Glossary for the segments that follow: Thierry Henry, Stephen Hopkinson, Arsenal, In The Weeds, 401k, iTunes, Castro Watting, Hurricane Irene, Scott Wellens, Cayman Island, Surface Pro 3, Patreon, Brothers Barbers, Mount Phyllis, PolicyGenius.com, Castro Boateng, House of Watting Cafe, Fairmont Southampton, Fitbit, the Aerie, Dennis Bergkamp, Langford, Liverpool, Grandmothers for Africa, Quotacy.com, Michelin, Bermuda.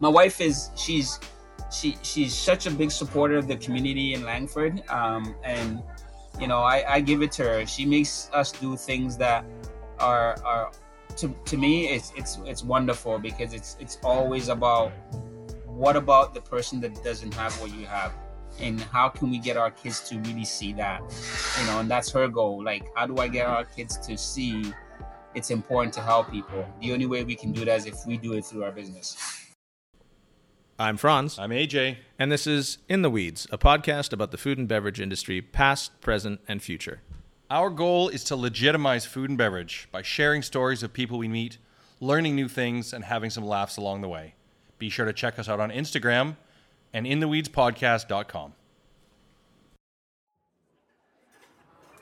my wife is, she's such a big supporter of the community in Langford. And you know, I give it to her. She makes us do things that are to me, it's wonderful, because it's always about, what about the person that doesn't have what you have, and how can we get our kids to really see that, you know? And that's her goal. Like, how do I get our kids to see it's important to help people? The only way we can do that is if we do it through our business. I'm Franz. I'm AJ. And this is In The Weeds, a podcast about the food and beverage industry, past, present, and future. Our goal is to legitimize food and beverage by sharing stories of people we meet, learning new things, and having some laughs along the way. Be sure to check us out on Instagram and intheweedspodcast.com.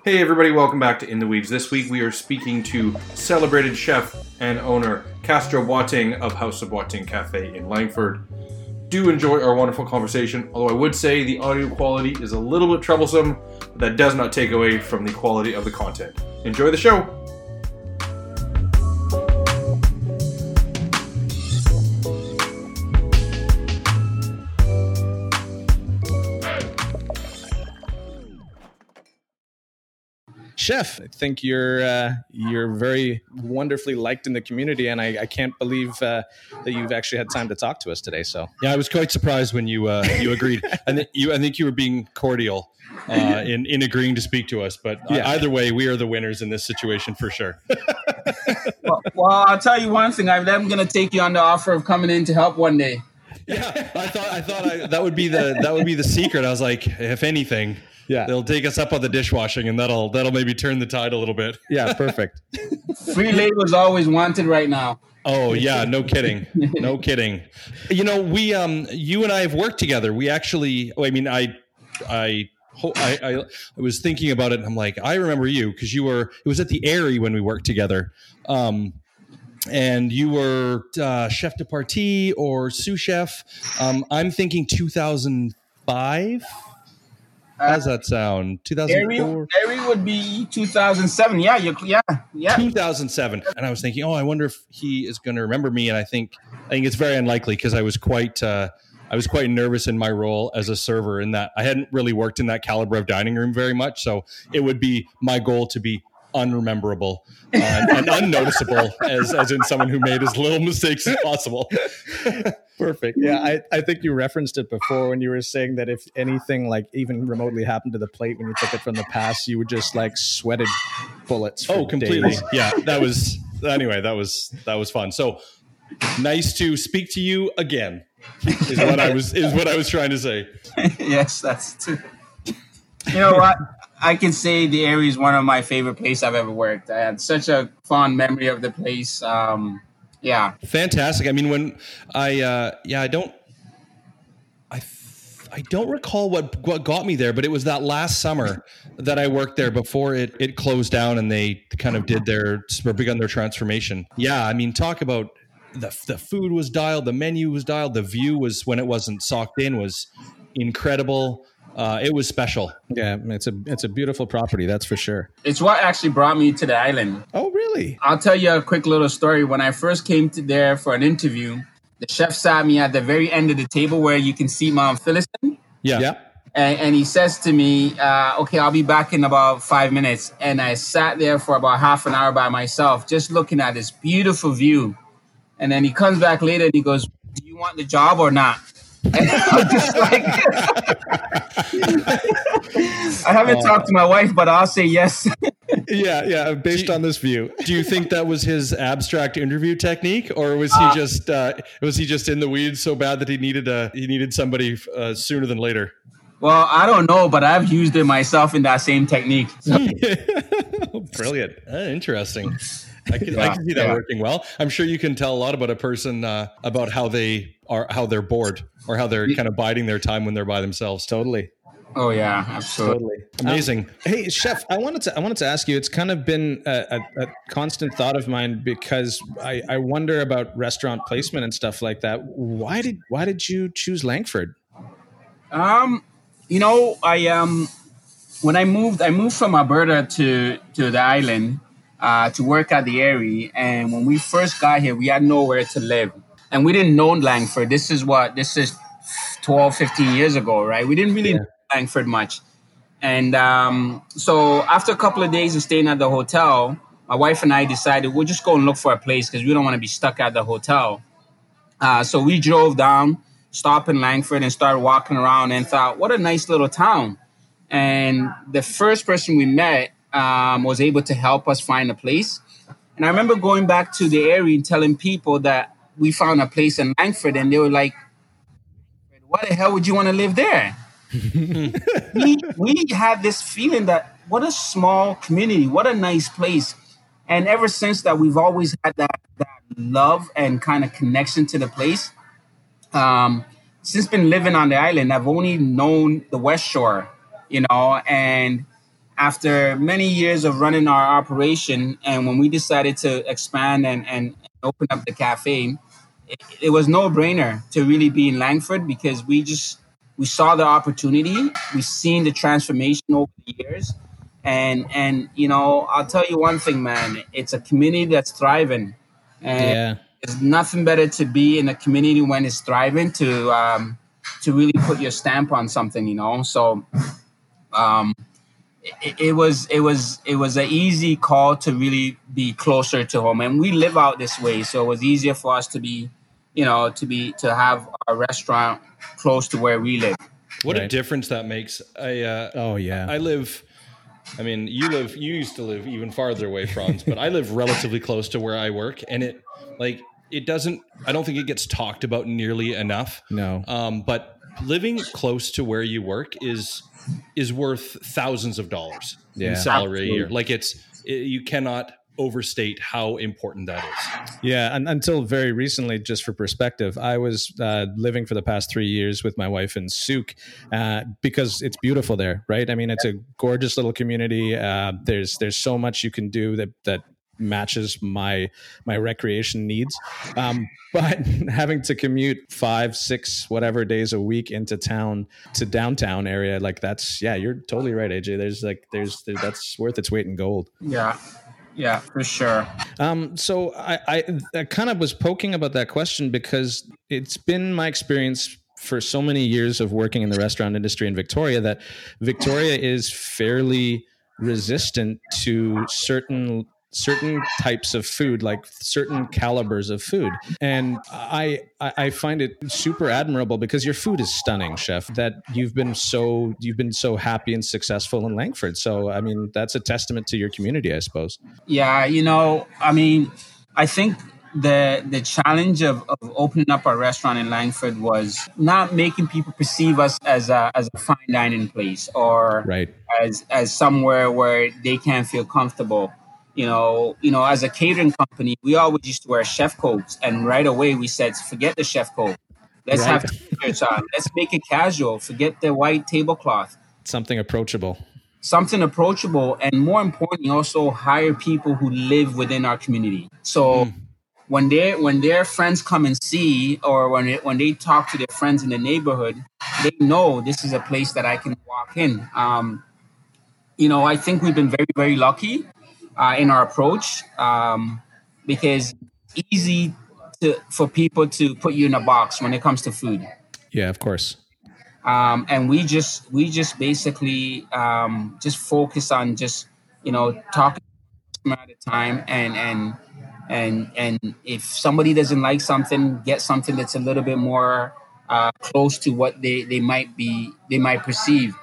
Hey everybody, welcome back to In The Weeds. This week we are speaking to celebrated chef and owner Castro Watting of House of Watting Cafe in Langford. Do enjoy our wonderful conversation, although I would say the audio quality is a little bit troublesome, but that does not take away from the quality of the content. Enjoy the show! Chef, I think you're very wonderfully liked in the community, and I can't believe that you've actually had time to talk to us today. So yeah, I was quite surprised when you agreed, and I think you were being cordial in agreeing to speak to us. But either way, we are the winners in this situation for sure. well, I'll tell you one thing: I'm going to take you on the offer of coming in to help one day. Yeah, I thought that would be the secret. I was like, if anything. Yeah, they'll take us up on the dishwashing, and that'll maybe turn the tide a little bit. Yeah, perfect. Free labor is always wanted right now. Oh yeah, no kidding, no kidding. You know, we you and I have worked together. We actually, I was thinking about it, and I'm like, I remember you because it was at the Aerie when we worked together, and you were chef de partie or sous chef. I'm thinking 2005. How's that sound? 2004? Aerie would be 2007. Yeah. 2007. And I was thinking, I wonder if he is going to remember me. And I think it's very unlikely because I was quite nervous in my role as a server, in that I hadn't really worked in that caliber of dining room very much. So it would be my goal to be unrememberable and unnoticeable as in someone who made as little mistakes as possible. Perfect. Yeah, I think you referenced it before when you were saying that if anything like even remotely happened to the plate when you took it from the pass, you would just like sweated bullets. Oh, completely. Days. Yeah, that was fun. So nice to speak to you again is what I was trying to say. Yes, that's true. You know what? I can say the Aerie is one of my favorite places I've ever worked. I had such a fond memory of the place. Yeah. Fantastic. I mean, when I don't recall what got me there, but it was that last summer that I worked there before it closed down and they kind of begun their transformation. Yeah. I mean, talk about the food was dialed, the menu was dialed, the view was, when it wasn't socked in, was incredible. It was special. Yeah, it's a beautiful property, that's for sure. It's what actually brought me to the island. Oh, really? I'll tell you a quick little story. When I first came to there for an interview, the chef sat me at the very end of the table where you can see Mount Phyllis. Yeah. And he says to me, okay, I'll be back in about 5 minutes. And I sat there for about half an hour by myself, just looking at this beautiful view. And then he comes back later and he goes, do you want the job or not? And I'm just like, I haven't talked to my wife, but I'll say yes. yeah. Based on this view, do you think that was his abstract interview technique, or was he just in the weeds so bad that he needed somebody sooner than later? Well, I don't know, but I've used it myself in that same technique. So. Brilliant, interesting. I can see that working well. I'm sure you can tell a lot about a person about how they're bored or how they're kind of biding their time when they're by themselves. Totally. Oh yeah, absolutely. Totally. Amazing. Hey, chef, I wanted to ask you. It's kind of been a constant thought of mine because I wonder about restaurant placement and stuff like that. Why did you choose Langford? You know, when I moved from Alberta to the island. To work at the Aerie. And when we first got here, we had nowhere to live. and we didn't know Langford. This is 12, 15 years ago, right? We didn't really know Langford much. And so after a couple of days of staying at the hotel, my wife and I decided we'll just go and look for a place because we don't want to be stuck at the hotel. So we drove down, stopped in Langford and started walking around and thought, what a nice little town. And the first person we met was able to help us find a place. And I remember going back to the Aerie and telling people that we found a place in Langford, and they were like, why the hell would you want to live there? we had this feeling that what a small community, what a nice place. And ever since that, we've always had that love and kind of connection to the place. Since been living on the island, I've only known the West Shore, and after many years of running our operation, and when we decided to expand and open up the cafe, it was no brainer to really be in Langford because we saw the opportunity. We've seen the transformation over the years. And I'll tell you one thing, man, it's a community that's thriving. And there's nothing better to be in a community when it's thriving to really put your stamp on something, So it was an easy call to really be closer to home. And we live out this way, so it was easier for us to be, to have our restaurant close to where we live. What a difference that makes. You used to live even farther away, Franz, but I live relatively close to where I work, and I don't think it gets talked about nearly enough. No. But living close to where you work is worth thousands of dollars in salary a year. Like you cannot overstate how important that is. Yeah. And until very recently, just for perspective, I was living for the past 3 years with my wife in Souk because it's beautiful there, right? I mean, it's a gorgeous little community. There's so much you can do that matches my recreation needs. But having to commute 5, 6, whatever days a week into town to downtown area, like that's, you're totally right, AJ. That's worth its weight in gold. Yeah. Yeah, for sure. So I kind of was poking about that question because it's been my experience for so many years of working in the restaurant industry in Victoria that Victoria is fairly resistant to certain types of food, like certain calibers of food. And I find it super admirable because your food is stunning, chef, that you've been so happy and successful in Langford. So, I mean, that's a testament to your community, I suppose. Yeah. I think the challenge of opening up our restaurant in Langford was not making people perceive us as a fine dining place or as somewhere where they can't feel comfortable. As a catering company, we always used to wear chef coats, and right away we said, forget the chef coat. Let's have t-shirts on. Let's make it casual. Forget the white tablecloth. Something approachable. And more importantly, also hire people who live within our community. So when their friends come and see, or when they talk to their friends in the neighborhood, they know this is a place that I can walk in. I think we've been very, very lucky in our approach, because it's easy for people to put you in a box when it comes to food. Yeah, of course. And we just basically just focus on just talking at a time, and if somebody doesn't like something, get something that's a little bit more close to what they might perceive.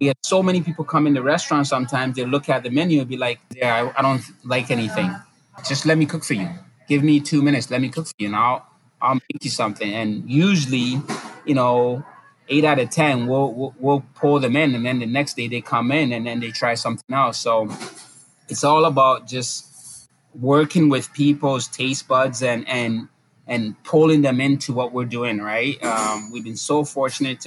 We have so many people come in the restaurant. Sometimes they look at the menu and be like, "Yeah, I don't like anything. Just let me cook for you. Give me 2 minutes. Let me cook for you, and I'll make you something." And usually, 8 out of 10, we'll pull them in, and then the next day they come in and then they try something else. So it's all about just working with people's taste buds and pulling them into what we're doing. Right? We've been so fortunate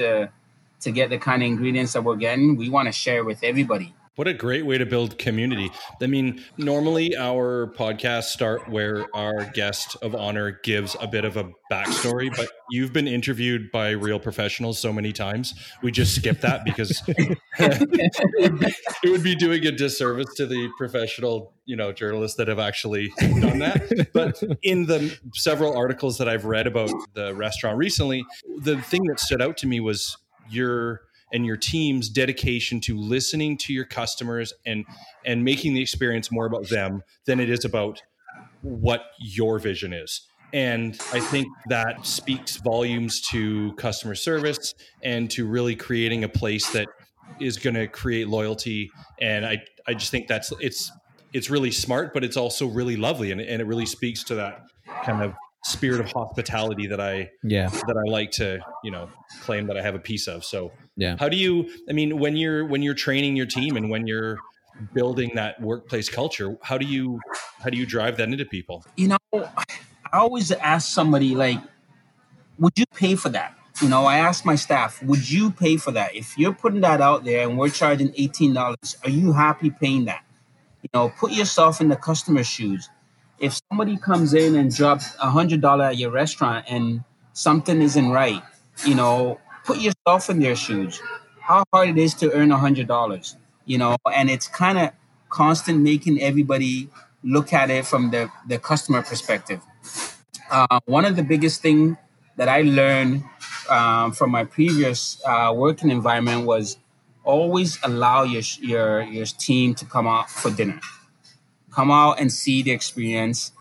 to get the kind of ingredients that we're getting. We want to share with everybody. What a great way to build community. I mean, normally our podcasts start where our guest of honor gives a bit of a backstory, but you've been interviewed by real professionals so many times. We just skip that because it would be doing a disservice to the professional, journalists that have actually done that. But in the several articles that I've read about the restaurant recently, the thing that stood out to me was your team's dedication to listening to your customers and making the experience more about them than it is about what your vision is. And I think that speaks volumes to customer service and to really creating a place that is going to create loyalty. And I just think it's really smart, but it's also really lovely. And it really speaks to that kind of spirit of hospitality that I like to, claim that I have a piece of. So yeah. How do you, when you're training your team and when you're building that workplace culture, how do you drive that into people? I always ask somebody would you pay for that? I ask my staff, would you pay for that? If you're putting that out there and we're charging $18, are you happy paying that? Put yourself in the customer's shoes. If somebody comes in and drops $100 at your restaurant and something isn't right, put yourself in their shoes. How hard it is to earn $100, and it's kind of constant making everybody look at it from the customer perspective. One of the biggest thing that I learned from my previous working environment was always allow your team to come out for dinner. Come out and see the experience.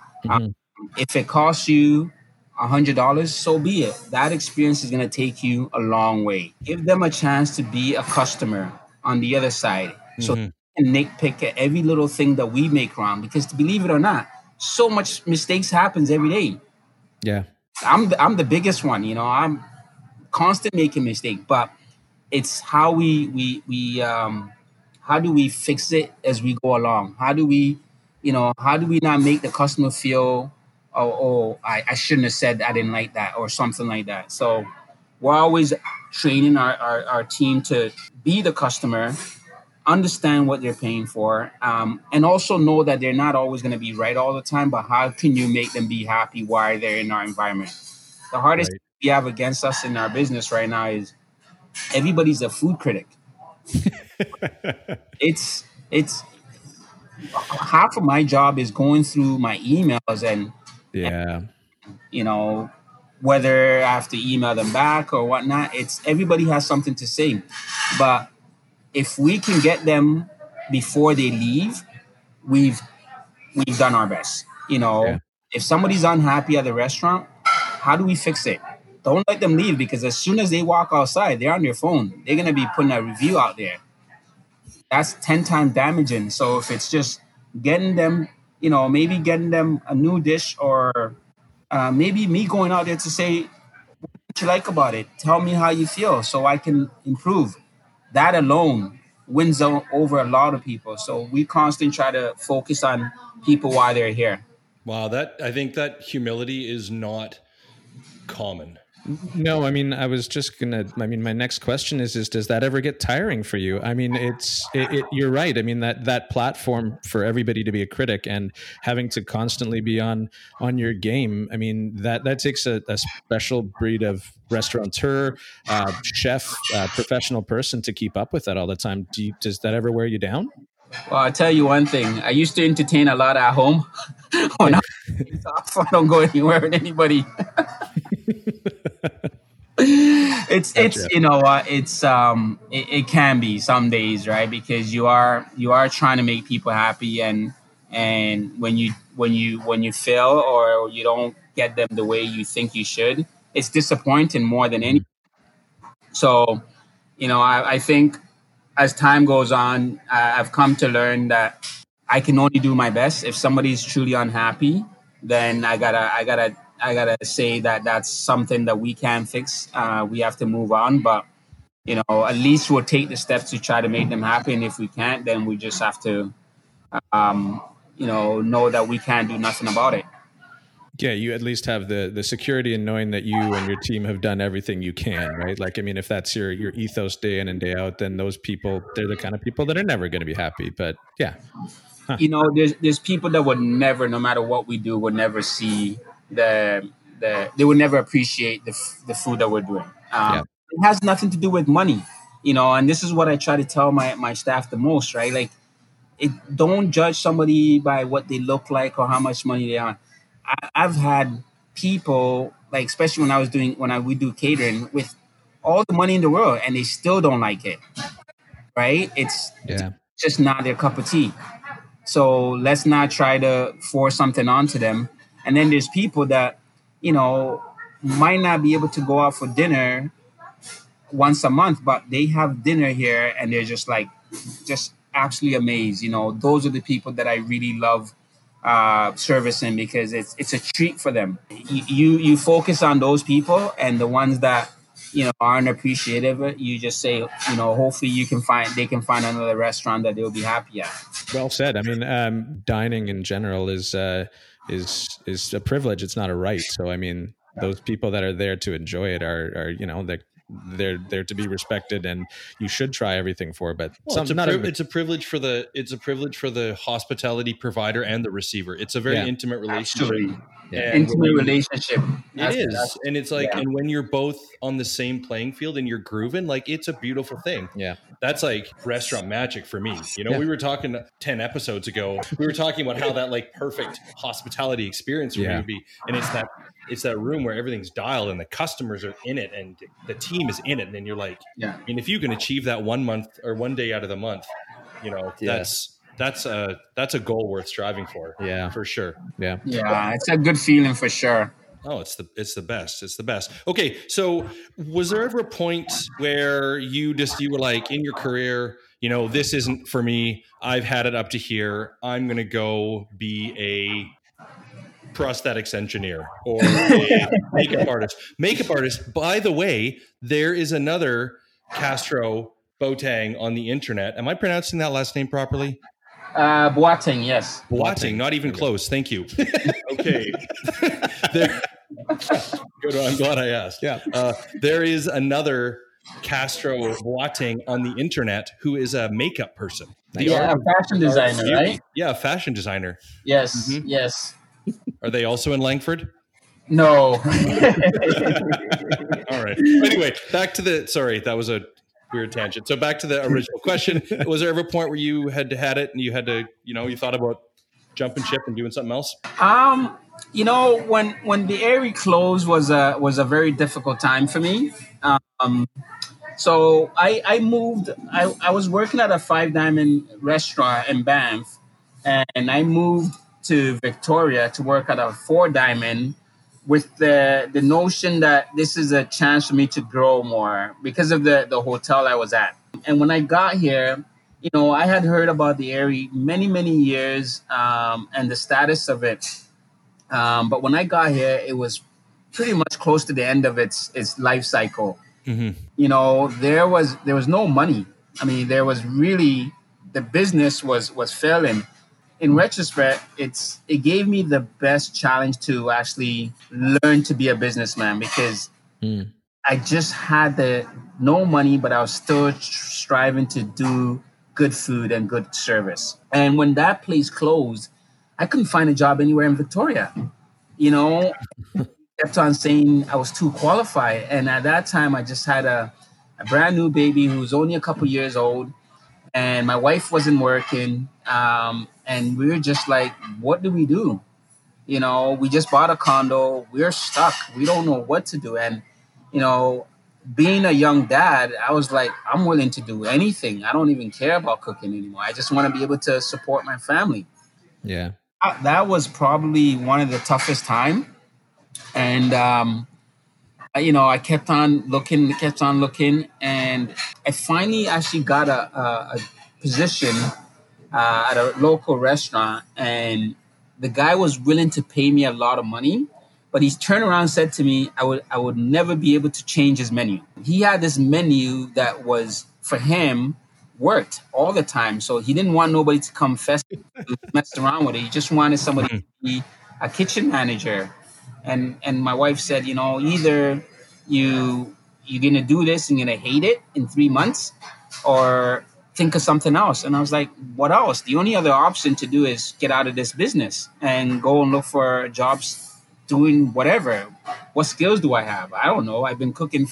If it costs you $100, so be it. That experience is going to take you a long way. Give them a chance to be a customer on the other side. Mm-hmm. So they can nitpick at every little thing that we make wrong. Because believe it or not, so much mistakes happens every day. Yeah. I'm the biggest one, I'm constant making mistakes. But it's how we how do we fix it as we go along? How do we not make the customer feel, I shouldn't have said I didn't like that or something like that. So we're always training our team to be the customer, understand what they're paying for, and also know that they're not always going to be right all the time, but how can you make them be happy while they're in our environment? The hardest thing we have against us in our business right now is everybody's a food critic. It's half of my job is going through my emails and whether I have to email them back or whatnot. It's everybody has something to say, but if we can get them before they leave, we've done our best. If somebody's unhappy at the restaurant, how do we fix it? Don't let them leave, because as soon as they walk outside, they're on their phone. They're going to be putting a review out there. That's 10 times damaging. So if it's just getting them, maybe getting them a new dish, or maybe me going out there to say, what did you like about it? Tell me how you feel so I can improve. That alone wins over a lot of people. So we constantly try to focus on people while they're here. Wow, I think that humility is not common. No, I was just going to, my next question is does that ever get tiring for you? You're right. That platform for everybody to be a critic and having to constantly be on your game. That takes a special breed of restaurateur, chef, professional person to keep up with that all the time. Does that ever wear you down? Well, I'll tell you one thing. I used to entertain a lot at home. I don't go anywhere with anybody. It can be some days, right? Because you are trying to make people happy, and when you fail or you don't get them the way you think you should, it's disappointing more than anything. So, I think as time goes on, I've come to learn that I can only do my best. If somebody's truly unhappy, then I gotta say that that's something that we can fix. We have to move on, but at least we'll take the steps to try to make them happy. And if we can't, then we just have to, know that we can't do nothing about it. Yeah, you at least have the security in knowing that you and your team have done everything you can, right? Like, I mean, if that's your ethos day in and day out, then those people, they're the kind of people that are never going to be happy. But yeah. Huh. You know, there's people that would never, no matter what we do, would never see they would never appreciate the food that we're doing. Yeah. It has nothing to do with money, you know, and this is what I try to tell my staff the most, right? Like, don't judge somebody by what they look like or how much money they are. I've had people, like, especially when I was doing, we do catering, with all the money in the world, and they still don't like it, right? It's just not their cup of tea. So let's not try to force something onto them. And then there's people that, you know, might not be able to go out for dinner once a month, but they have dinner here and they're just like, just absolutely amazed. You know, those are the people that I really love servicing, because it's a treat for them. You focus on those people, and the ones that, you know, aren't appreciative, you just say, you know, hopefully they can find another restaurant that they'll be happy at. Well said. I mean, dining in general is a privilege. It's not a right. So I mean, those people that are there to enjoy it are you know, they're to be respected, and you should try everything for. But it's a privilege for the hospitality provider and the receiver. It's a very intimate relationship. Absolutely. Yeah. Intimate relationship. It is. And it's like, and when you're both on the same playing field and you're grooving, like, it's a beautiful thing. Yeah. That's like restaurant magic for me. You know, we were talking 10 episodes ago, we were talking about how that, like, perfect hospitality experience for me would be. And it's that room where everything's dialed and the customers are in it and the team is in it. And then you're like, I mean, if you can achieve that one month or one day out of the month, you know, that's a goal worth striving for. Yeah, for sure. Yeah. Yeah. It's a good feeling for sure. Oh, it's the best. It's the best. Okay. So was there ever a point where you were like, in your career, you know, this isn't for me. I've had it up to here. I'm going to go be a prosthetics engineer or a makeup artist. By the way, there is another Castro Boateng on the internet. Am I pronouncing that last name properly? Boateng, yes. Boateng, not even close. Thank you. Okay. Good. I'm glad I asked. Yeah. There is another Castro Watting on the internet who is a makeup person. A fashion designer, right? Yeah, fashion designer. Yes, yes. Are they also in Langford? No. All right. Anyway, that was a weird tangent. So back to the original question. Was there ever a point where you had it and you had to, you know, you thought about jumping ship and doing something else? You know, when the Aerie closed was a very difficult time for me. So I moved. I was working at a Five Diamond restaurant in Banff, and I moved to Victoria to work at a Four Diamond, with the notion that this is a chance for me to grow more because of the hotel I was at. And when I got here, you know, I had heard about the Aerie many, many years and the status of it. But when I got here, it was pretty much close to the end of its life cycle. Mm-hmm. You know, there was no money. I mean, there was really, the business was failing. In retrospect, it gave me the best challenge to actually learn to be a businessman, because I just had no money, but I was still striving to do good food and good service. And when that place closed, I couldn't find a job anywhere in Victoria. You know, I kept on saying I was too qualified. And at that time, I just had a brand new baby who was only a couple years old, and my wife wasn't working. And we were just like, what do we do? You know, we just bought a condo. We're stuck. We don't know what to do. And, you know, being a young dad, I was like, I'm willing to do anything. I don't even care about cooking anymore. I just want to be able to support my family. Yeah. That was probably one of the toughest time. And, you know, I kept on looking. And I finally actually got a position at a local restaurant, and the guy was willing to pay me a lot of money, but he turned around and said to me, I would never be able to change his menu. He had this menu that was, for him, worked all the time. So he didn't want nobody to come mess around with it. He just wanted somebody to be a kitchen manager And my wife said, you know, either you're going to do this and you're going to hate it in 3 months or think of something else. And I was like, what else? The only other option to do is get out of this business and go and look for jobs doing whatever. What skills do I have? I don't know. I've been cooking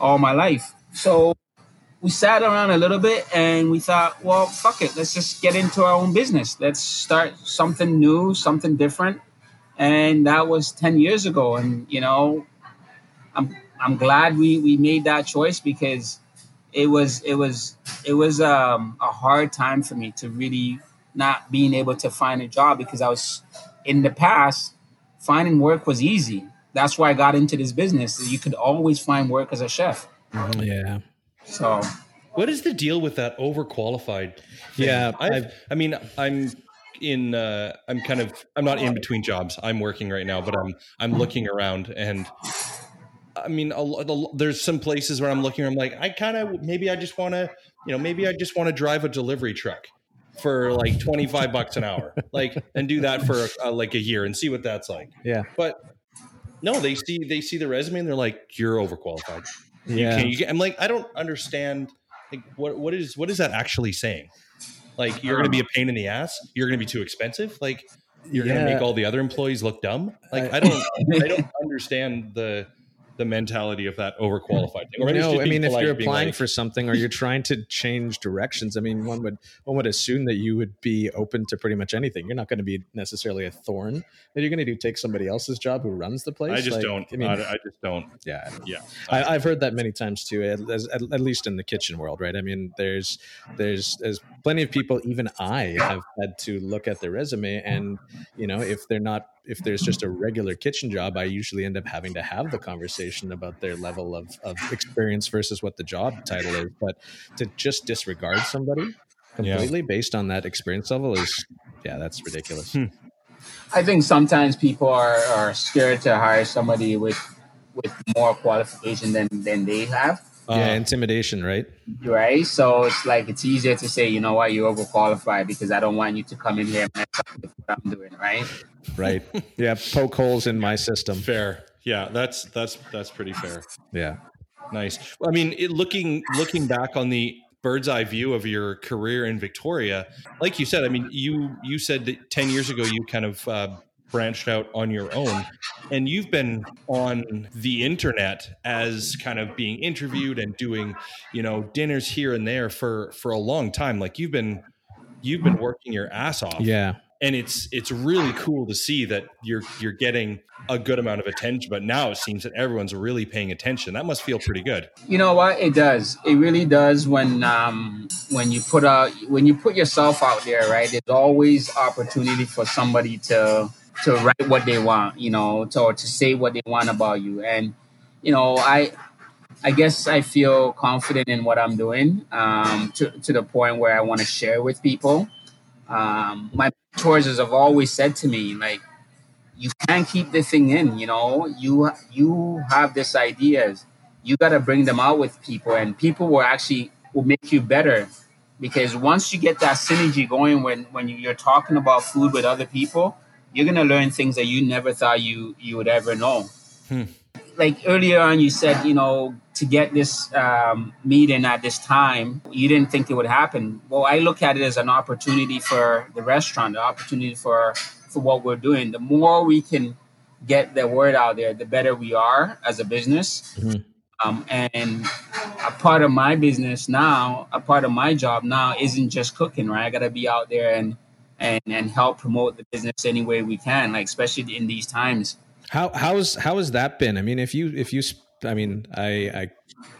all my life. So we sat around a little bit and we thought, well, fuck it. Let's just get into our own business. Let's start something new, something different. And that was 10 years ago. And, you know, I'm glad we made that choice because it was a hard time for me to really not being able to find a job because I was in the past finding work was easy. That's why I got into this business. You could always find work as a chef. Yeah. So what is the deal with that overqualified thing? Yeah. I'm not in between jobs. I'm working right now, but I'm looking around, and I mean, there's some places where I'm looking, I'm like, maybe I just want to drive a delivery truck for like $25 an hour, like, and do that for like a year and see what that's like. Yeah. But no, they see the resume and they're like, you're overqualified. Yeah. I'm like, I don't understand. Like, what is that actually saying? Like, you're going to be a pain in the ass. You're going to be too expensive. Like, you're going to make all the other employees look dumb. Like, I don't understand the mentality of that overqualified thing. Or no, I mean, if you're applying for something or you're trying to change directions, I mean, one would assume that you would be open to pretty much anything. You're not going to be necessarily a thorn that you're going to take somebody else's job who runs the place. I just don't. Yeah. Yeah. I've heard that many times too, at least in the kitchen world, right? I mean, there's plenty of people, even I have had to look at their resume and, you know, if there's just a regular kitchen job, I usually end up having to have the conversation about their level of experience versus what the job title is. But to just disregard somebody completely based on that experience level is, that's ridiculous. I think sometimes people are scared to hire somebody with more qualification than they have. Intimidation, right? Right. So it's like, it's easier to say, you know what, you're overqualified because I don't want you to come in here and mess up with what I'm doing, right? Right. Yeah. Poke holes in my system. Fair. Yeah. That's pretty fair. Yeah. Nice. Well, I mean, looking back on the bird's eye view of your career in Victoria, like you said, I mean, you said that 10 years ago, you kind of, branched out on your own, and you've been on the internet as kind of being interviewed and doing, you know, dinners here and there for a long time. Like you've been working your ass off. Yeah. And it's really cool to see that you're getting a good amount of attention, but now it seems that everyone's really paying attention. That must feel pretty good. You know what? It does. It really does. When you put yourself out there, right? There's always opportunity for somebody to write what they want, you know, to say what they want about you. And, you know, I guess I feel confident in what I'm doing, to the point where I want to share with people. My mentors have always said to me, like, you can't keep this thing in, you know, you have these ideas, you got to bring them out with people, and people will make you better, because once you get that synergy going, when you're talking about food with other people, you're going to learn things that you never thought you would ever know. Like earlier on, you said, you know, to get this meeting at this time, you didn't think it would happen. Well, I look at it as an opportunity for the restaurant, the opportunity for what we're doing. The more we can get the word out there, the better we are as a business. Mm-hmm. And a part of my business now, a part of my job now isn't just cooking, right? I got to be out there and help promote the business any way we can, like especially in these times. How has that been? I mean, I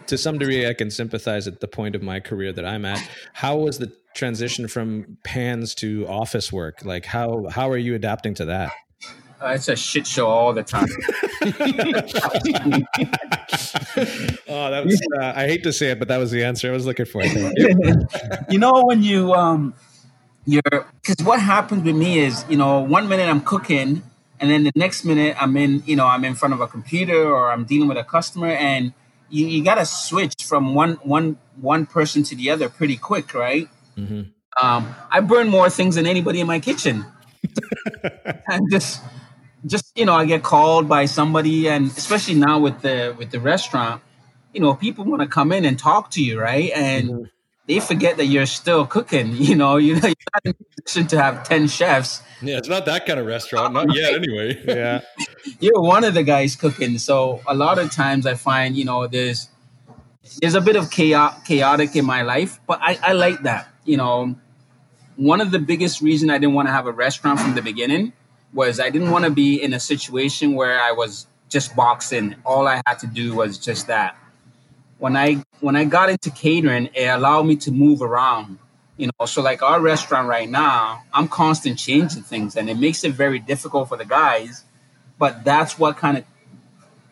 to some degree I can sympathize at the point of my career that I'm at. How was the transition from pans to office work? Like how are you adapting to that? It's a shit show all the time. Oh, that was, I hate to say it, but that was the answer I was looking for. You know, when you, because what happened with me is, you know, one minute I'm cooking, and then the next minute I'm in front of a computer or I'm dealing with a customer, and you got to switch from one person to the other pretty quick, right? Mm-hmm. I burn more things than anybody in my kitchen. I'm just just, you know, I get called by somebody, and especially now with the restaurant, you know, people want to come in and talk to you, right? And mm-hmm. they forget that you're still cooking, you know. You're not in a position to have 10 chefs. Yeah, it's not that kind of restaurant, not yet anyway. Yeah. You're one of the guys cooking. So a lot of times I find, you know, there's a bit of chaotic in my life, but I like that. You know, one of the biggest reasons I didn't want to have a restaurant from the beginning was I didn't want to be in a situation where I was just boxing. All I had to do was just that. When I got into catering, it allowed me to move around, you know. So like our restaurant right now, I'm constant changing things, and it makes it very difficult for the guys. But that's what kind of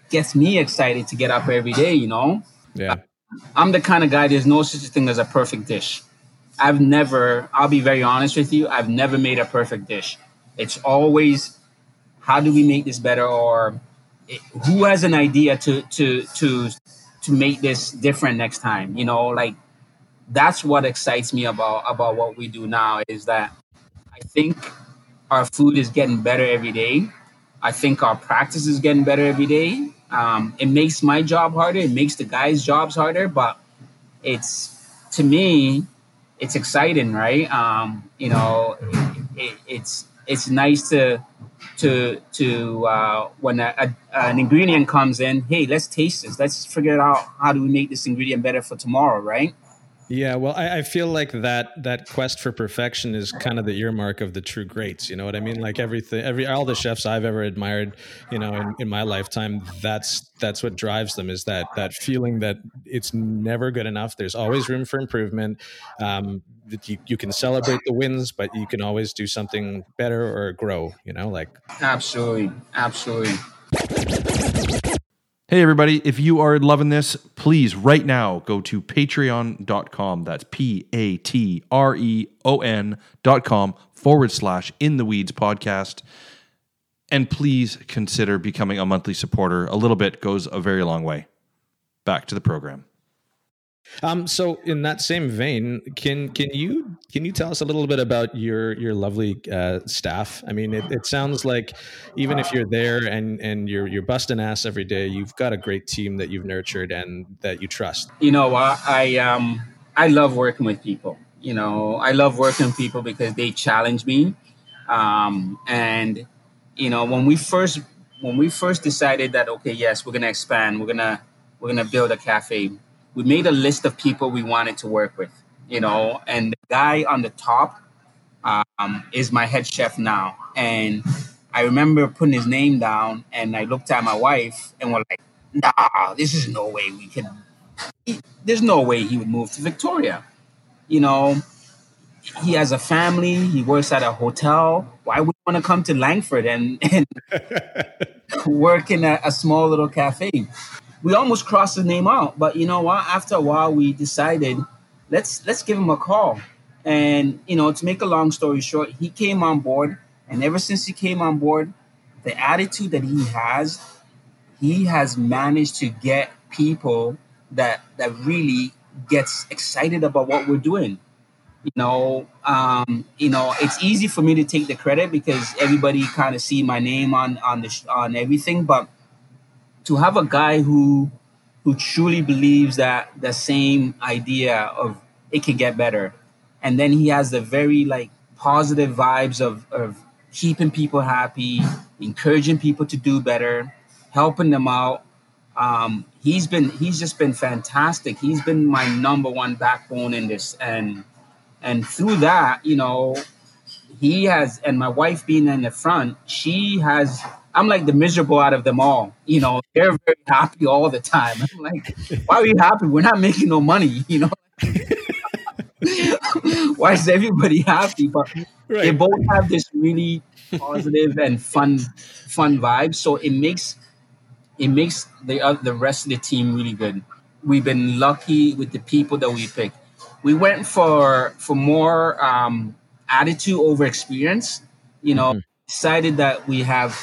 gets me excited to get up every day, you know. Yeah, I'm the kind of guy. There's no such thing as a perfect dish. I'll be very honest with you. I've never made a perfect dish. It's always, how do we make this better, or who has an idea to make this different next time, you know. Like, that's what excites me about what we do now, is that I think our food is getting better every day. I think our practice is getting better every day. It makes my job harder. It makes the guys' jobs harder, but to me, it's exciting, right? You know, it's nice to when an ingredient comes in, hey, let's taste this. Let's figure out how do we make this ingredient better for tomorrow, right? Yeah, well, I feel like that quest for perfection is kind of the earmark of the true greats. You know what I mean? Like all the chefs I've ever admired, you know, in my lifetime, that's what drives them, is that feeling that it's never good enough. There's always room for improvement. You can celebrate the wins, but you can always do something better or grow, you know, like. Absolutely. Absolutely. Hey, everybody, if you are loving this, please right now go to patreon.com. That's patreon.com/ In The Weeds podcast. And please consider becoming a monthly supporter. A little bit goes a very long way. Back to the program. So in that same vein, can you tell us a little bit about your lovely staff? I mean, it sounds like even if you're there and you're busting ass every day, you've got a great team that you've nurtured and that you trust. You know, I love working with people. You know, I love working with people because they challenge me. And you know, when we first decided that, okay, yes, we're gonna expand, we're gonna build a cafe. We made a list of people we wanted to work with, you know, and the guy on the top is my head chef now. And I remember putting his name down, and I looked at my wife and we're like, nah, this is no way we can. There's no way he would move to Victoria. You know, he has a family. He works at a hotel. Why would he want to come to Langford and work in a small little cafe? We almost crossed his name out, but you know what? After a while, we decided let's give him a call. And you know, to make a long story short, he came on board, and ever since he came on board, the attitude that he has managed to get people that really gets excited about what we're doing. You know, it's easy for me to take the credit because everybody kind of see my name on everything, but to have a guy who truly believes that the same idea of it can get better, and then he has the very like positive vibes of keeping people happy, encouraging people to do better, helping them out. He's just been fantastic. He's been my number one backbone in this, and through that, you know, he has, and my wife being in the front, she has. I'm like the miserable out of them all. You know, they're very happy all the time. I'm like, why are you happy? We're not making no money, you know? Why is everybody happy? But right. They both have this really positive and fun vibe. So it makes the rest of the team really good. We've been lucky with the people that we picked. We went for more attitude over experience, you know, decided that we have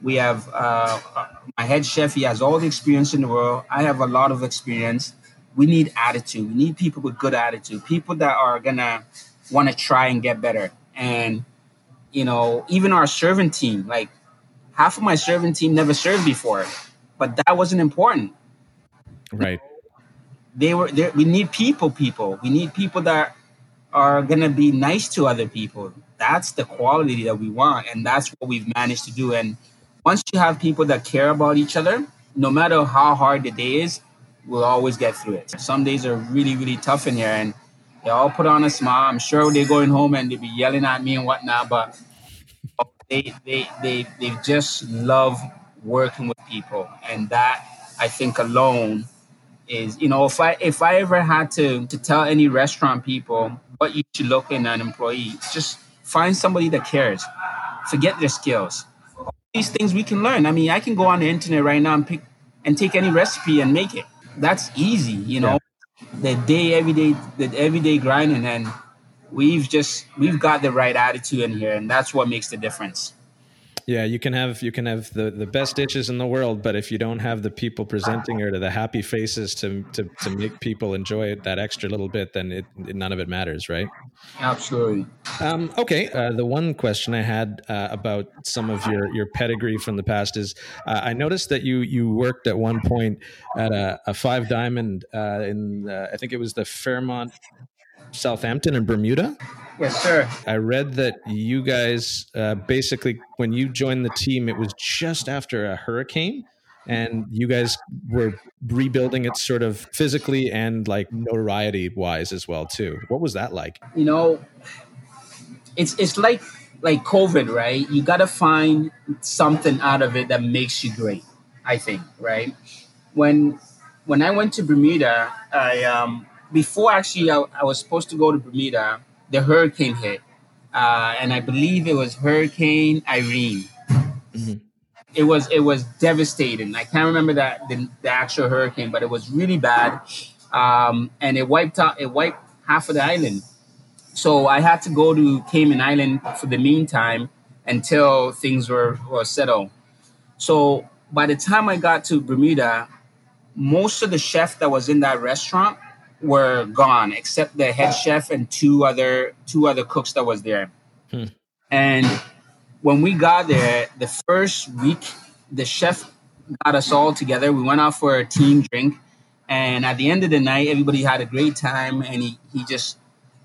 my head chef. He has all the experience in the world. I have a lot of experience. We need attitude. We need people with good attitude, people that are going to want to try and get better. And, you know, even our serving team, like half of my serving team never served before, but that wasn't important. Right. They were there. We need people. We need people that are going to be nice to other people. That's the quality that we want. And that's what we've managed to do. And once you have people that care about each other, no matter how hard the day is, we'll always get through it. Some days are really, really tough in here, and they all put on a smile. I'm sure they're going home and they'll be yelling at me and whatnot, but they just love working with people. And that, I think, alone is, you know, if I ever had to tell any restaurant people what you should look in an employee, just find somebody that cares. Forget their skills. All these things we can learn. I mean, I can go on the internet right now and pick and take any recipe and make it. That's easy, you know. Yeah. The everyday grinding, and we've got the right attitude in here, and that's what makes the difference. Yeah, you can have the best dishes in the world, but if you don't have the people presenting or the happy faces to make people enjoy it that extra little bit, then none of it matters, right? Absolutely. Okay. The one question I had about some of your pedigree from the past is I noticed that you worked at one point at a Five Diamond in I think it was the Fairmont Southampton in Bermuda. Yes, sir. I read that you guys basically, when you joined the team, it was just after a hurricane, and you guys were rebuilding it sort of physically and like notoriety wise as well too. What was that like? You know, it's like COVID, right? You got to find something out of it that makes you great, I think, right? When I went to Bermuda, I was supposed to go to Bermuda, the hurricane hit. And I believe it was Hurricane Irene. Mm-hmm. It was devastating. I can't remember the actual hurricane, but it was really bad. And it wiped half of the island. So I had to go to Cayman Island for the meantime until things were settled. So by the time I got to Bermuda, most of the chef that was in that restaurant were gone, except the head chef and two other cooks that was there. Hmm. And when we got there, the first week, the chef got us all together. We went out for a team drink. And at the end of the night, everybody had a great time. And he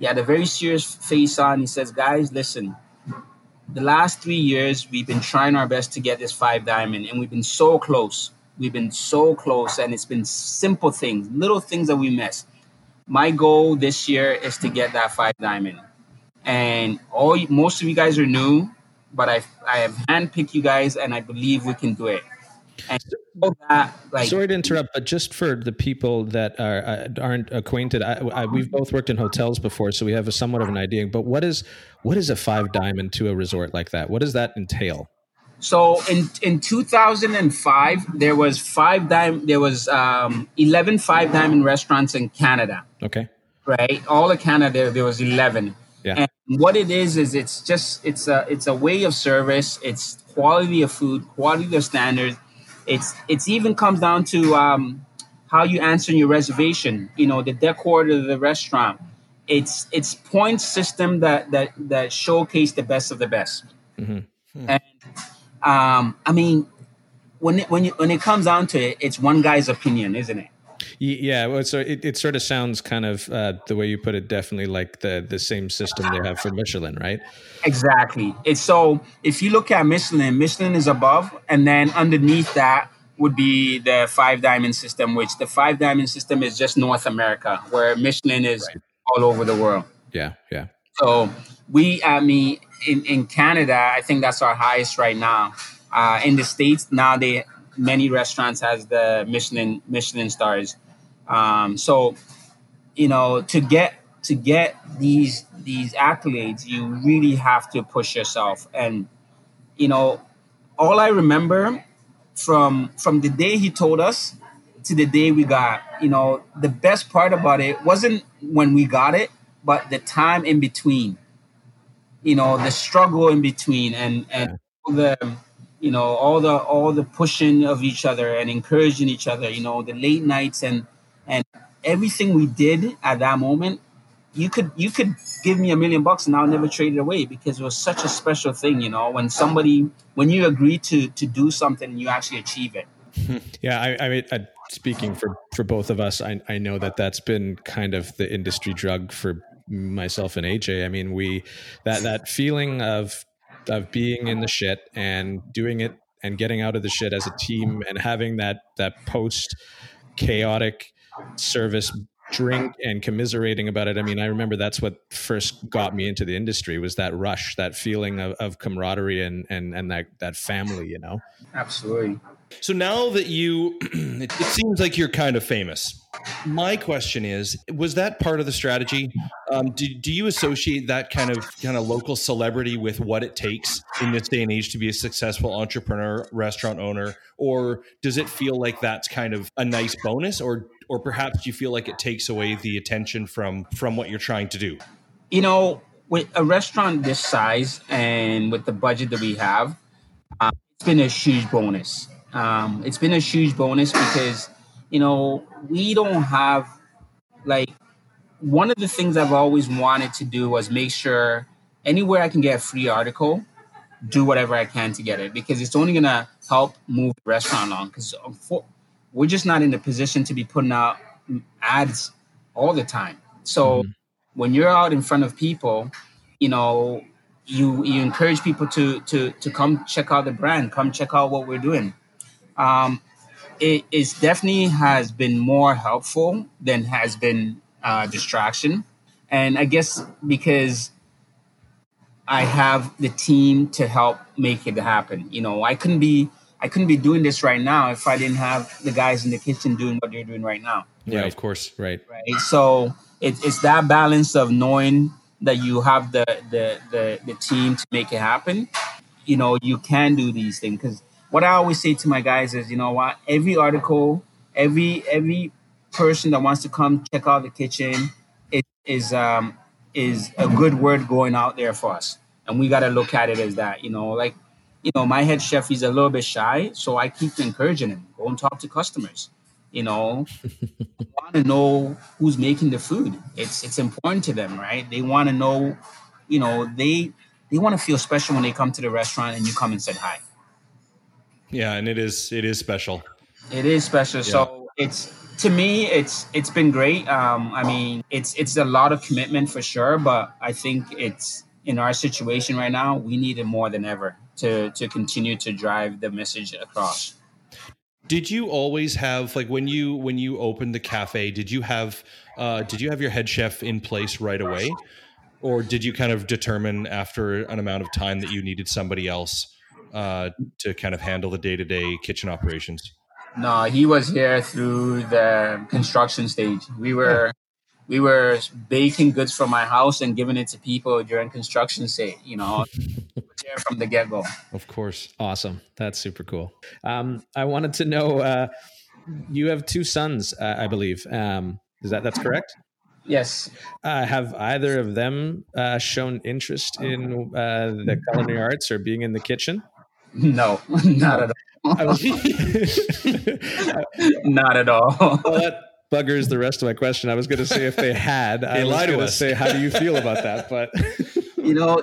had a very serious face on. He says, guys, listen, the last 3 years, we've been trying our best to get this Five Diamond. And we've been so close. And it's been simple things, little things that we missed. My goal this year is to get that Five Diamond, and most of you guys are new, but I have handpicked you guys, and I believe we can do it. And sorry to interrupt, but just for the people that aren't acquainted, we've both worked in hotels before, so we have somewhat of an idea. But what is a Five Diamond to a resort like that? What does that entail? So in 2005, there was 11 Five Diamond restaurants in Canada. Okay. Right. All of Canada, there was 11. Yeah. And what it is it's a way of service. It's quality of food, quality of standards. It's even comes down to how you answer your reservation, you know, the decor of the restaurant. It's point system that showcase the best of the best. Mm-hmm. Hmm. And, I mean, when it comes down to it, it's one guy's opinion, isn't it? Yeah. Well, so it sort of sounds kind of the way you put it, definitely like the same system they have for Michelin, right? Exactly. So if you look at Michelin is above, and then underneath that would be the Five Diamond system, which the Five Diamond system is just North America, where Michelin is all over the world. Yeah. Yeah. So in Canada, I think that's our highest right now. In the States, now many restaurants has the Michelin stars. So, you know, to get these accolades, you really have to push yourself. And, you know, all I remember from the day he told us to the day we got, you know, the best part about it wasn't when we got it, but the time in between. You know, the struggle in between and all the pushing of each other and encouraging each other, you know, the late nights and everything we did at that moment you could give me $1 million and I'll never trade it away, because it was such a special thing, you know, when you agree to do something and you actually achieve it. Yeah. I mean, speaking for both of us, I know that's been kind of the industry drug for myself and AJ. I mean, that feeling of being in the shit and doing it and getting out of the shit as a team, and having that post chaotic service drink and commiserating about it. I mean, I remember that's what first got me into the industry, was that rush, that feeling of camaraderie and that family, you know? Absolutely. So now that it seems like you're kind of famous. My question is, was that part of the strategy? Do you associate that kind of local celebrity with what it takes in this day and age to be a successful entrepreneur, restaurant owner? Or does it feel like that's kind of a nice bonus? Or perhaps you feel like it takes away the attention from what you're trying to do? You know, with a restaurant this size and with the budget that we have, it's been a huge bonus. It's been a huge bonus because, you know, we don't have, like, one of the things I've always wanted to do was make sure anywhere I can get a free article, do whatever I can to get it, because it's only going to help move the restaurant along, because we're just not in the position to be putting out ads all the time. So when you're out in front of people, you know, you encourage people to come check out the brand, come check out what we're doing. It definitely has been more helpful than has been distraction. And I guess because I have the team to help make it happen. You know, I couldn't be doing this right now if I didn't have the guys in the kitchen doing what they're doing right now. Yeah, right? Of course. Right. So it's that balance of knowing that you have the team to make it happen. You know, you can do these things, because what I always say to my guys is, you know what, every article, every person that wants to come check out the kitchen is a good word going out there for us. And we got to look at it as that, you know, like, you know, my head chef, he's a little bit shy, so I keep encouraging him, go and talk to customers, you know. They want to know who's making the food. It's important to them, right? They want to know, you know, they want to feel special when they come to the restaurant and you come and said hi. Yeah, and it is special. It is special. Yeah. So to me, it's been great. I mean, it's a lot of commitment for sure, but I think it's, in our situation right now, we need it more than ever to continue to drive the message across. Did you always have, like, when you opened the cafe, did you have your head chef in place right away, or did you kind of determine after an amount of time that you needed somebody else to kind of handle the day-to-day kitchen operations? No, he was here through the construction stage. We were baking goods from my house and giving it to people during construction stage, you know, there from the get-go. Of course. Awesome. That's super cool. I wanted to know, you have two sons, I believe. Is that's correct? Yes. Have either of them shown interest in the culinary arts or being in the kitchen? No, not at all. Not at all. Well, that buggers the rest of my question. I was going to say if they had, I was going to say, how do you feel about that? But you know,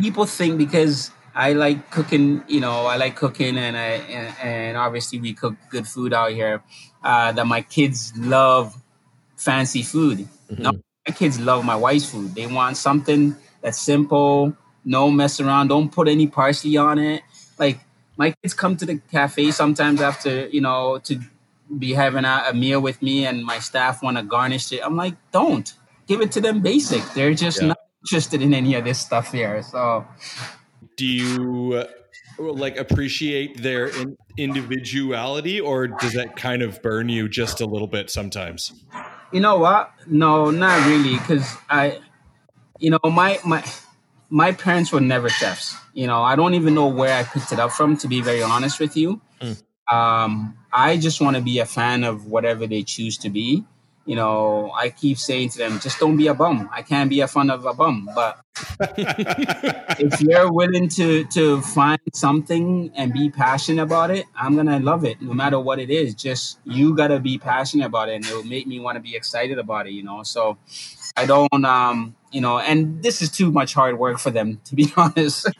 people think because I like cooking, you know, and obviously we cook good food out here, that my kids love fancy food. Mm-hmm. No, my kids love my wife's food. They want something that's simple. No mess around. Don't put any parsley on it. Like, my kids come to the cafe sometimes after, you know, to be having a meal with me, and my staff want to garnish it. I'm like, don't give it to them basic. They're just not interested in any of this stuff here. So do you like appreciate their individuality, or does that kind of burn you just a little bit sometimes? You know what? No, not really. 'Cause my parents were never chefs. You know, I don't even know where I picked it up from, to be very honest with you. I just want to be a fan of whatever they choose to be. you know, I keep saying to them, just don't be a bum. I can't be a fan of a bum. But if you're willing to find something and be passionate about it, I'm going to love it no matter what it is. Just you got to be passionate about it, and it will make me want to be excited about it, you know. So I don't, you know, and this is too much hard work for them, to be honest.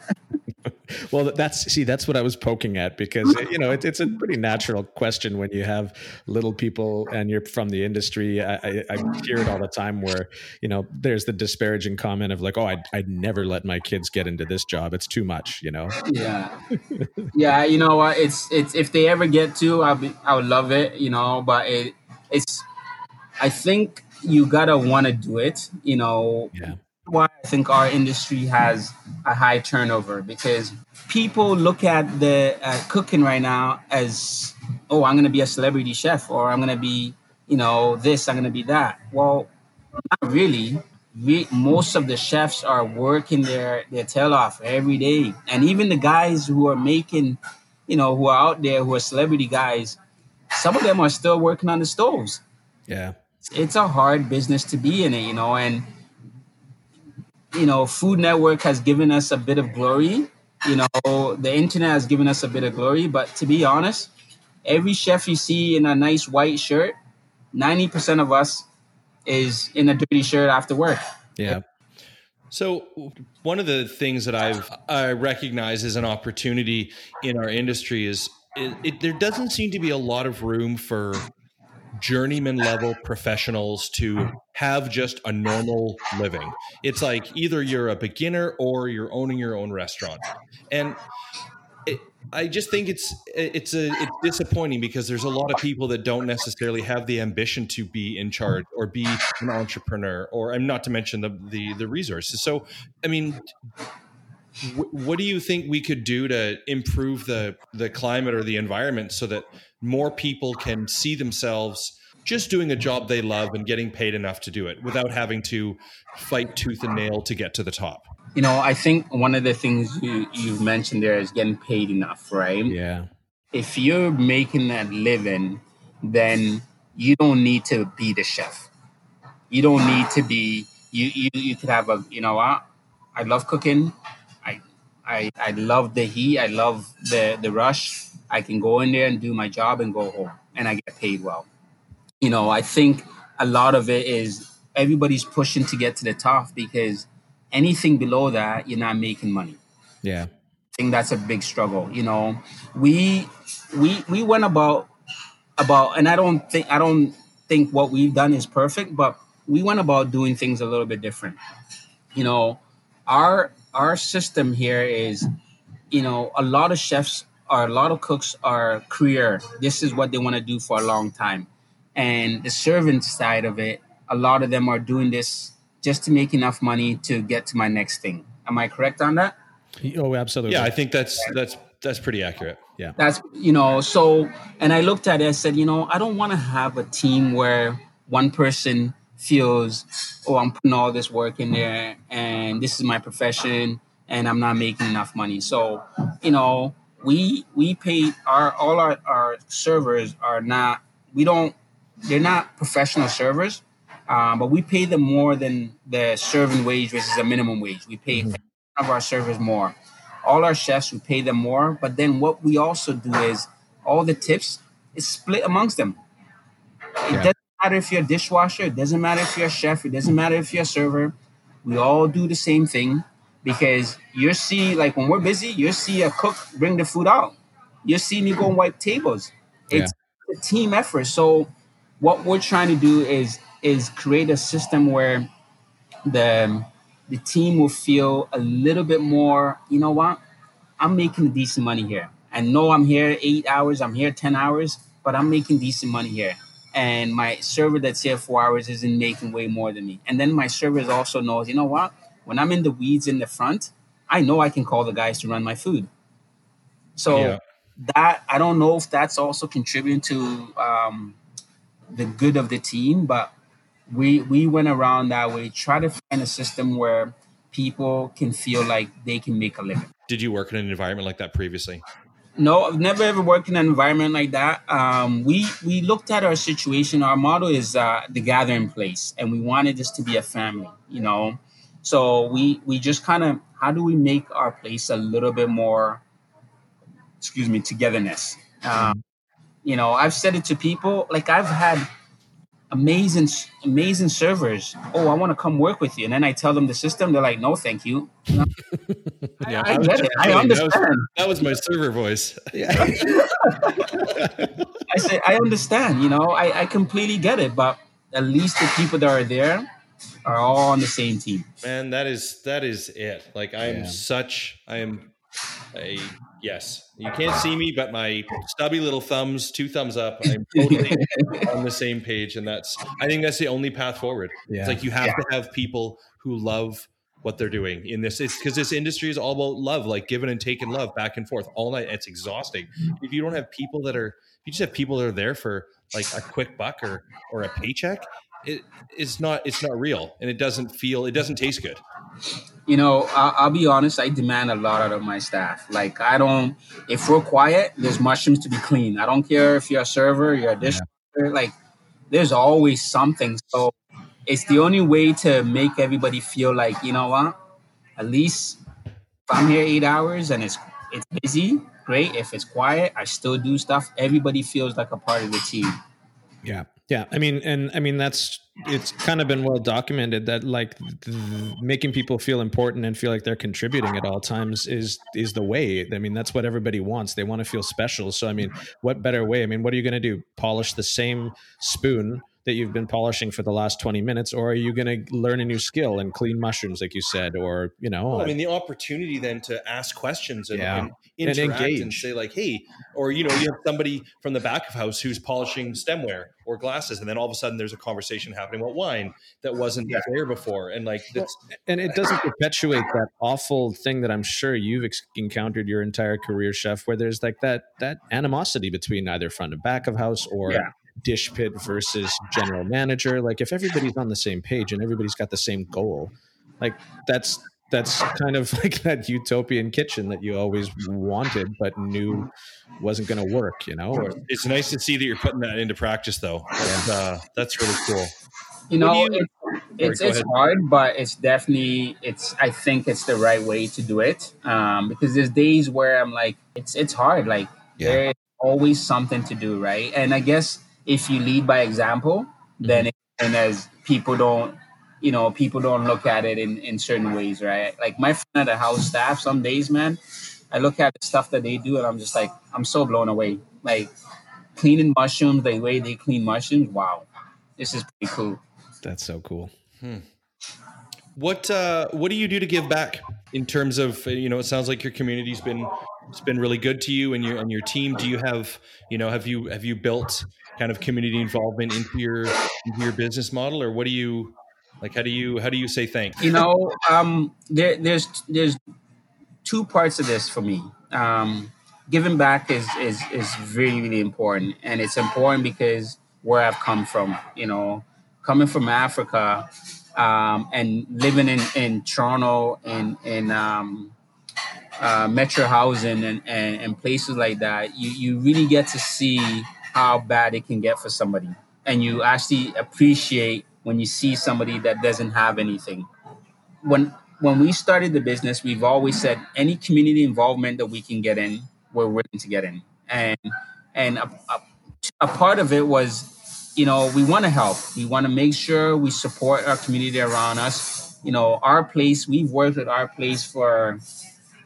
Well, that's what I was poking at, because, you know, it's a pretty natural question when you have little people and you're from the industry. I hear it all the time where, you know, there's the disparaging comment of like, oh, I'd never let my kids get into this job. It's too much, you know? Yeah. Yeah. You know, it's, if they ever get to, I would love it, you know, but it's, I think you gotta want to do it, you know? Yeah. Why I think our industry has a high turnover, because people look at the cooking right now as, oh, I'm going to be a celebrity chef, or I'm going to be, you know, this, I'm going to be that. Well, not really. Most of the chefs are working their tail off every day. And even the guys who are making, you know, who are out there, who are celebrity guys, some of them are still working on the stoves. Yeah. It's a hard business to be in it, you know, and you know, Food Network has given us a bit of glory. You know, the internet has given us a bit of glory. But to be honest, every chef you see in a nice white shirt, 90% of us is in a dirty shirt after work. Yeah. So one of the things that I recognize as an opportunity in our industry is there doesn't seem to be a lot of room for journeyman level professionals to have just a normal living. It's like either you're a beginner or you're owning your own restaurant. And I just think it's disappointing, because there's a lot of people that don't necessarily have the ambition to be in charge or be an entrepreneur, or and not to mention the resources. So, I mean, what do you think we could do to improve the climate or the environment so that more people can see themselves just doing a job they love and getting paid enough to do it without having to fight tooth and nail to get to the top? You know, I think one of the things you mentioned there is getting paid enough, right? Yeah. If you're making that living, then you don't need to be the chef. You don't need to be, you could have a, you know, I love cooking. I love the heat. I love the rush. I can go in there and do my job and go home, and I get paid well. You know, I think a lot of it is everybody's pushing to get to the top, because anything below that, you're not making money. Yeah. I think that's a big struggle. You know, we went about, and I don't think what we've done is perfect, but we went about doing things a little bit different. You know, our system here is, you know, a lot of chefs or a lot of cooks are career. This is what they want to do for a long time. And the servant side of it, a lot of them are doing this just to make enough money to get to my next thing. Am I correct on that? Oh, absolutely. Yeah, I think that's pretty accurate. Yeah. That's, you know, so, and I looked at it, I said, you know, I don't want to have a team where one person feels, oh, I'm putting all this work in there and this is my profession and I'm not making enough money. So, you know, we pay all our servers are not, they're not professional servers, but we pay them more than the serving wage, which is a minimum wage. We pay some of our servers more. All our chefs, we pay them more. But then what we also do is all the tips is split amongst them. It doesn't matter if you're a dishwasher. It doesn't matter if you're a chef. It doesn't matter if you're a server. We all do the same thing. Because you see, like when we're busy, you see a cook bring the food out. You see me go and wipe tables. It's a team effort. So what we're trying to do is create a system where the team will feel a little bit more, you know what, I'm making decent money here. I know I'm here 8 hours, I'm here 10 hours, but I'm making decent money here. And my server that's here 4 hours isn't making way more than me. And then my server also knows, you know what, when I'm in the weeds in the front, I know I can call the guys to run my food. So that, I don't know if that's also contributing to the good of the team, but we went around that way, try to find a system where people can feel like they can make a living. Did you work in an environment like that previously? No, I've never ever worked in an environment like that. We looked at our situation. Our model is the gathering place, and we wanted this to be a family, you know. So we just kind of, how do we make our place a little bit more, togetherness? You know, I've said it to people, like I've had amazing servers. Oh, I want to come work with you. And then I tell them the system. They're like, no, thank you. Yeah, I get it. I understand. That was my server voice. Yeah. I say, I understand, you know, I completely get it. But at least the people that are there are all on the same team. Man, that is it. Like yes, you can't see me, but my stubby little thumbs, two thumbs up. I'm totally on the same page. And I think that's the only path forward. Yeah. It's like you have to have people who love what they're doing in this. It's because this industry is all about love, like giving and taking love back and forth all night. It's exhausting. If you don't have people that are there for like a quick buck or a paycheck, it's not real, and it doesn't taste good. You know, I'll be honest. I demand a lot out of my staff. Like if we're quiet, there's mushrooms to be cleaned. I don't care if you're a server, you're a dishwasher. Yeah. Like there's always something. So it's the only way to make everybody feel like, you know what, at least if I'm here 8 hours and it's busy, great. If it's quiet, I still do stuff. Everybody feels like a part of the team. Yeah. Yeah. I mean, it's kind of been well documented that like making people feel important and feel like they're contributing at all times is the way. I mean, that's what everybody wants. They want to feel special. So, I mean, what better way? I mean, what are you going to do? Polish the same spoon that you've been polishing for the last 20 minutes, or are you going to learn a new skill and clean mushrooms, like you said, or, you know, well, I mean, the opportunity then to ask questions and interact and engage and say like, hey, or, you know, you have somebody from the back of house who's polishing stemware or glasses. And then all of a sudden there's a conversation happening about wine that wasn't there before. And like, and it doesn't perpetuate that awful thing that I'm sure you've encountered your entire career, chef, where there's like that animosity between either front and back of house or dish pit versus general manager. Like if everybody's on the same page and everybody's got the same goal, like that's kind of like that utopian kitchen that you always wanted but knew wasn't going to work, you know. It's nice to see that you're putting that into practice though. That's really cool. You know, it's hard, but it's definitely, I think it's the right way to do it. Because there's days where I'm like, it's hard. Like there's always something to do. Right. And I guess, if you lead by example, then as people don't look at it in certain ways, right? Like my friend at the house staff, some days, man, I look at the stuff that they do and I'm just like, I'm so blown away. Like cleaning mushrooms, the way they clean mushrooms, wow, this is pretty cool. That's so cool. What do you do to give back in terms of, you know, it sounds like your community's been really good to you and your team. Do you have, you know, have you built kind of community involvement into your business model, or what do you like? How do you say thanks? You know, there's two parts of this for me. Giving back is really, really important, and it's important because where I've come from, you know, coming from Africa, and living in Toronto and in metro housing and places like that, you really get to see how bad it can get for somebody. And you actually appreciate when you see somebody that doesn't have anything. When we started the business, we've always said any community involvement that we can get in, we're willing to get in. And a part of it was, you know, we want to help. We want to make sure we support our community around us. You know, our place, we've worked with our place for,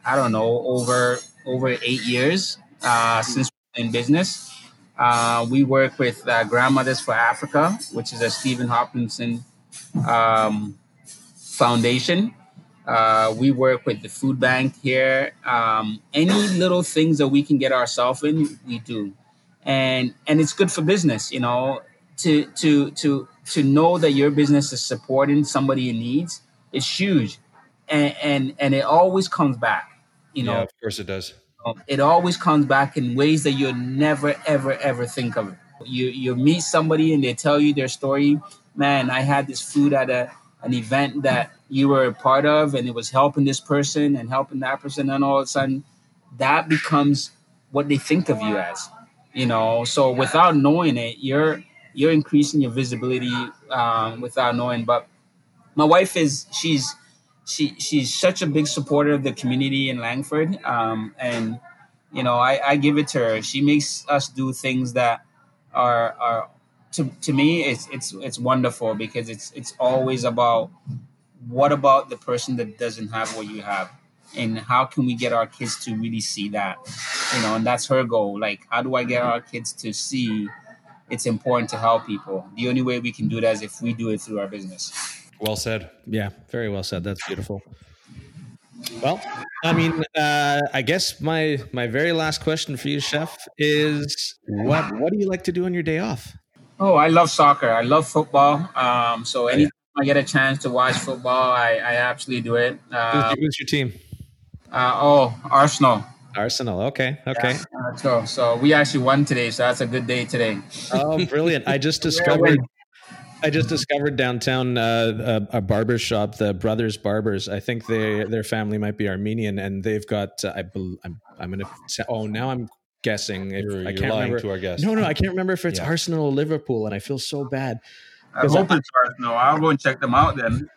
I don't know, over 8 years since we're in business. We work with Grandmothers for Africa, which is a Stephen Hopkinson foundation. We work with the food bank here. Any little things that we can get ourselves in, we do, and it's good for business, you know, to know that your business is supporting somebody in need. It's huge, and it always comes back, you know. Yeah, of course it does. It always comes back in ways that you'll never, ever, ever think of. You meet somebody and they tell you their story. Man, I had this food at an event that you were a part of, and it was helping this person and helping that person. And all of a sudden, that becomes what they think of you as, you know. So without knowing it, you're increasing your visibility without knowing. But my wife is she's such a big supporter of the community in Langford, and you know I give it to her. She makes us do things that are to me it's wonderful, because it's always about what about the person that doesn't have what you have, and how can we get our kids to really see that, you know. And that's her goal. Like, how do I get our kids to see it's important to help people? The only way we can do that is if we do it through our business. Well said. Yeah, very well said. That's beautiful. Well, I mean, I guess my very last question for you, Chef, is what do you like to do on your day off? Oh, I love soccer. I love football. So anytime I get a chance to watch football, I absolutely do it. Who's your team? Arsenal. Arsenal. Okay. Yeah, so we actually won today, so that's a good day today. Oh, brilliant. I just discovered downtown a barber shop, the Brothers Barbers. I think their family might be Armenian, and they've got. I'm going to. Oh, now I'm guessing. You're lying to our guests. No, I can't remember if it's Arsenal or Liverpool, and I feel so bad. I hope it's Arsenal. I'll go and check them out then.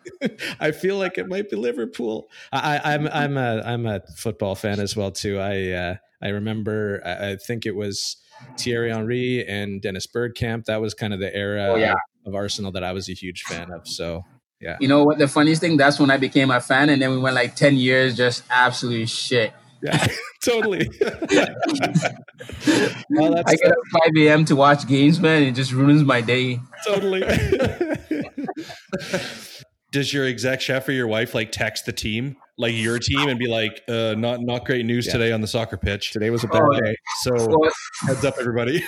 I feel like it might be Liverpool. I'm a football fan as well too. I remember. I think it was Thierry Henry and Dennis Bergkamp. That was kind of the era. Oh, yeah. Of Arsenal that I was a huge fan of. So, yeah. You know what? The funniest thing, that's when I became a fan, and then we went like 10 years just absolute shit. Yeah, totally. Well, I get up 5 a.m. to watch games, man. It just ruins my day. Totally. Does your exec chef or your wife like text the team, like your team, and be like, not great news today on the soccer pitch. Today was a bad day. So heads up, everybody.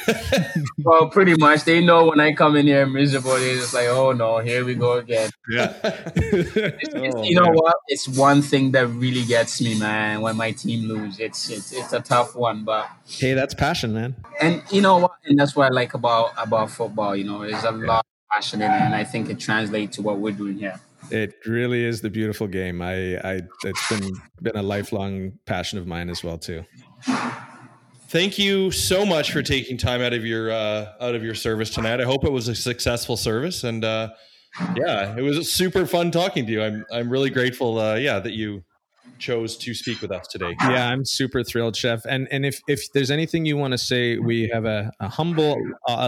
Well, pretty much. They know when I come in here miserable, they're just like, oh no, here we go again. Yeah. What? It's one thing that really gets me, man, when my team lose. It's a tough one, but hey, that's passion, man. And you know what? And that's what I like about football, you know, there's a lot of passion in it, and I think it translates to what we're doing here. It really is the beautiful game. It's been a lifelong passion of mine as well too. Thank you so much for taking time out of your service tonight. I hope it was a successful service, and it was super fun talking to you. I'm really grateful that you chose to speak with us today. Yeah, I'm super thrilled, Chef. And if there's anything you want to say, we have a humble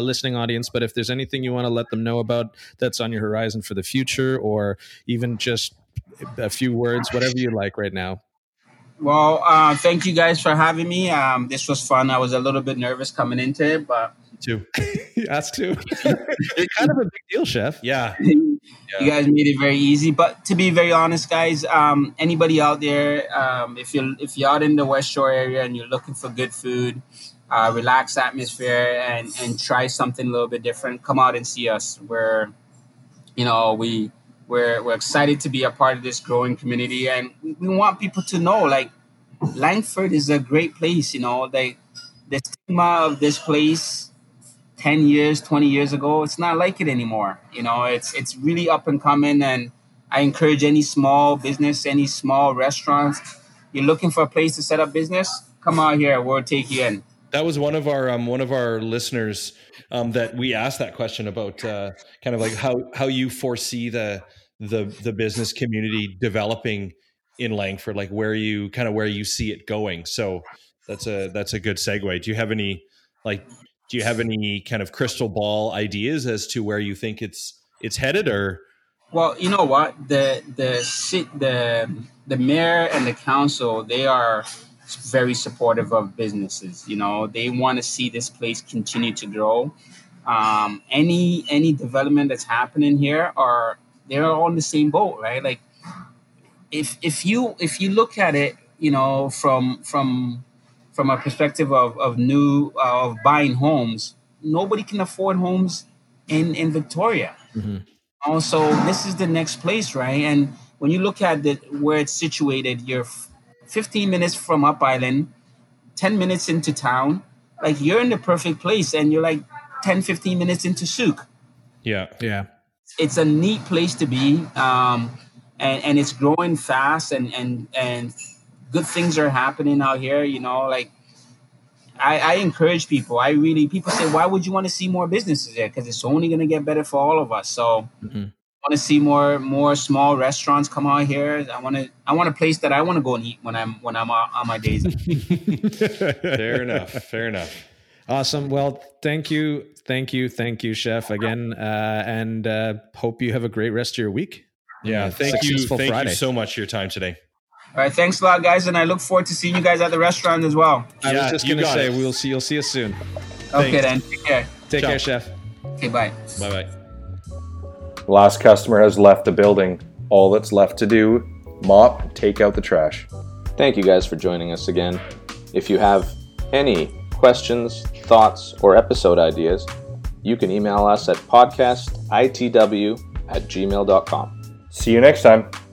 listening audience, but if there's anything you want to let them know about that's on your horizon for the future, or even just a few words, whatever you like right now. Well, thank you guys for having me. This was fun. I was a little bit nervous coming into it, but... Too. Us too. It's kind of a big deal, Chef. Yeah. You guys made it very easy. But to be very honest, guys, anybody out there, if you're out in the West Shore area and you're looking for good food, relaxed atmosphere, and try something a little bit different, come out and see us. We're excited to be a part of this growing community, and we want people to know, like, Langford is a great place. You know, like the stigma of this place 10 years, 20 years ago, it's not like it anymore. You know, it's really up and coming, and I encourage any small business, any small restaurants, you're looking for a place to set up business, come out here, we'll take you in. That was one of our listeners that we asked that question about, kind of like how you foresee the business community developing in Langford, like where you see it going. So that's a good segue. Do you have any kind of crystal ball ideas as to where you think it's headed, or? Well, you know what, the mayor and the council, they are very supportive of businesses. You know, they want to see this place continue to grow. Any development that's happening here, they're all in the same boat, right? Like, if you look at it, you know, from a perspective of buying homes, nobody can afford homes in Victoria. Mm-hmm. Also, this is the next place, right? And when you look at where it's situated, you're 15 minutes from Up Island, 10 minutes into town. Like, you're in the perfect place, and you're like 10, 15 minutes into Souk. Yeah. It's a neat place to be, and it's growing fast, and good things are happening out here, you know, like I encourage people. People say, why would you want to see more businesses there? Because it's only going to get better for all of us. So I want to see more small restaurants come out here. I want a place that I want to go and eat when I'm on my days. Fair enough. Awesome. Well, thank you, Chef, again, and hope you have a great rest of your week. Yeah, thank you so much for your time today. All right, thanks a lot, guys, and I look forward to seeing you guys at the restaurant as well. Yeah, I was just going to say you'll see us soon. Okay, thanks. Then. Take care. Take care, Chef. Okay, bye. Bye. Last customer has left the building. All that's left to do: mop, take out the trash. Thank you guys for joining us again. If you have any questions, thoughts, or episode ideas, you can email us at podcastitw@gmail.com. See you next time.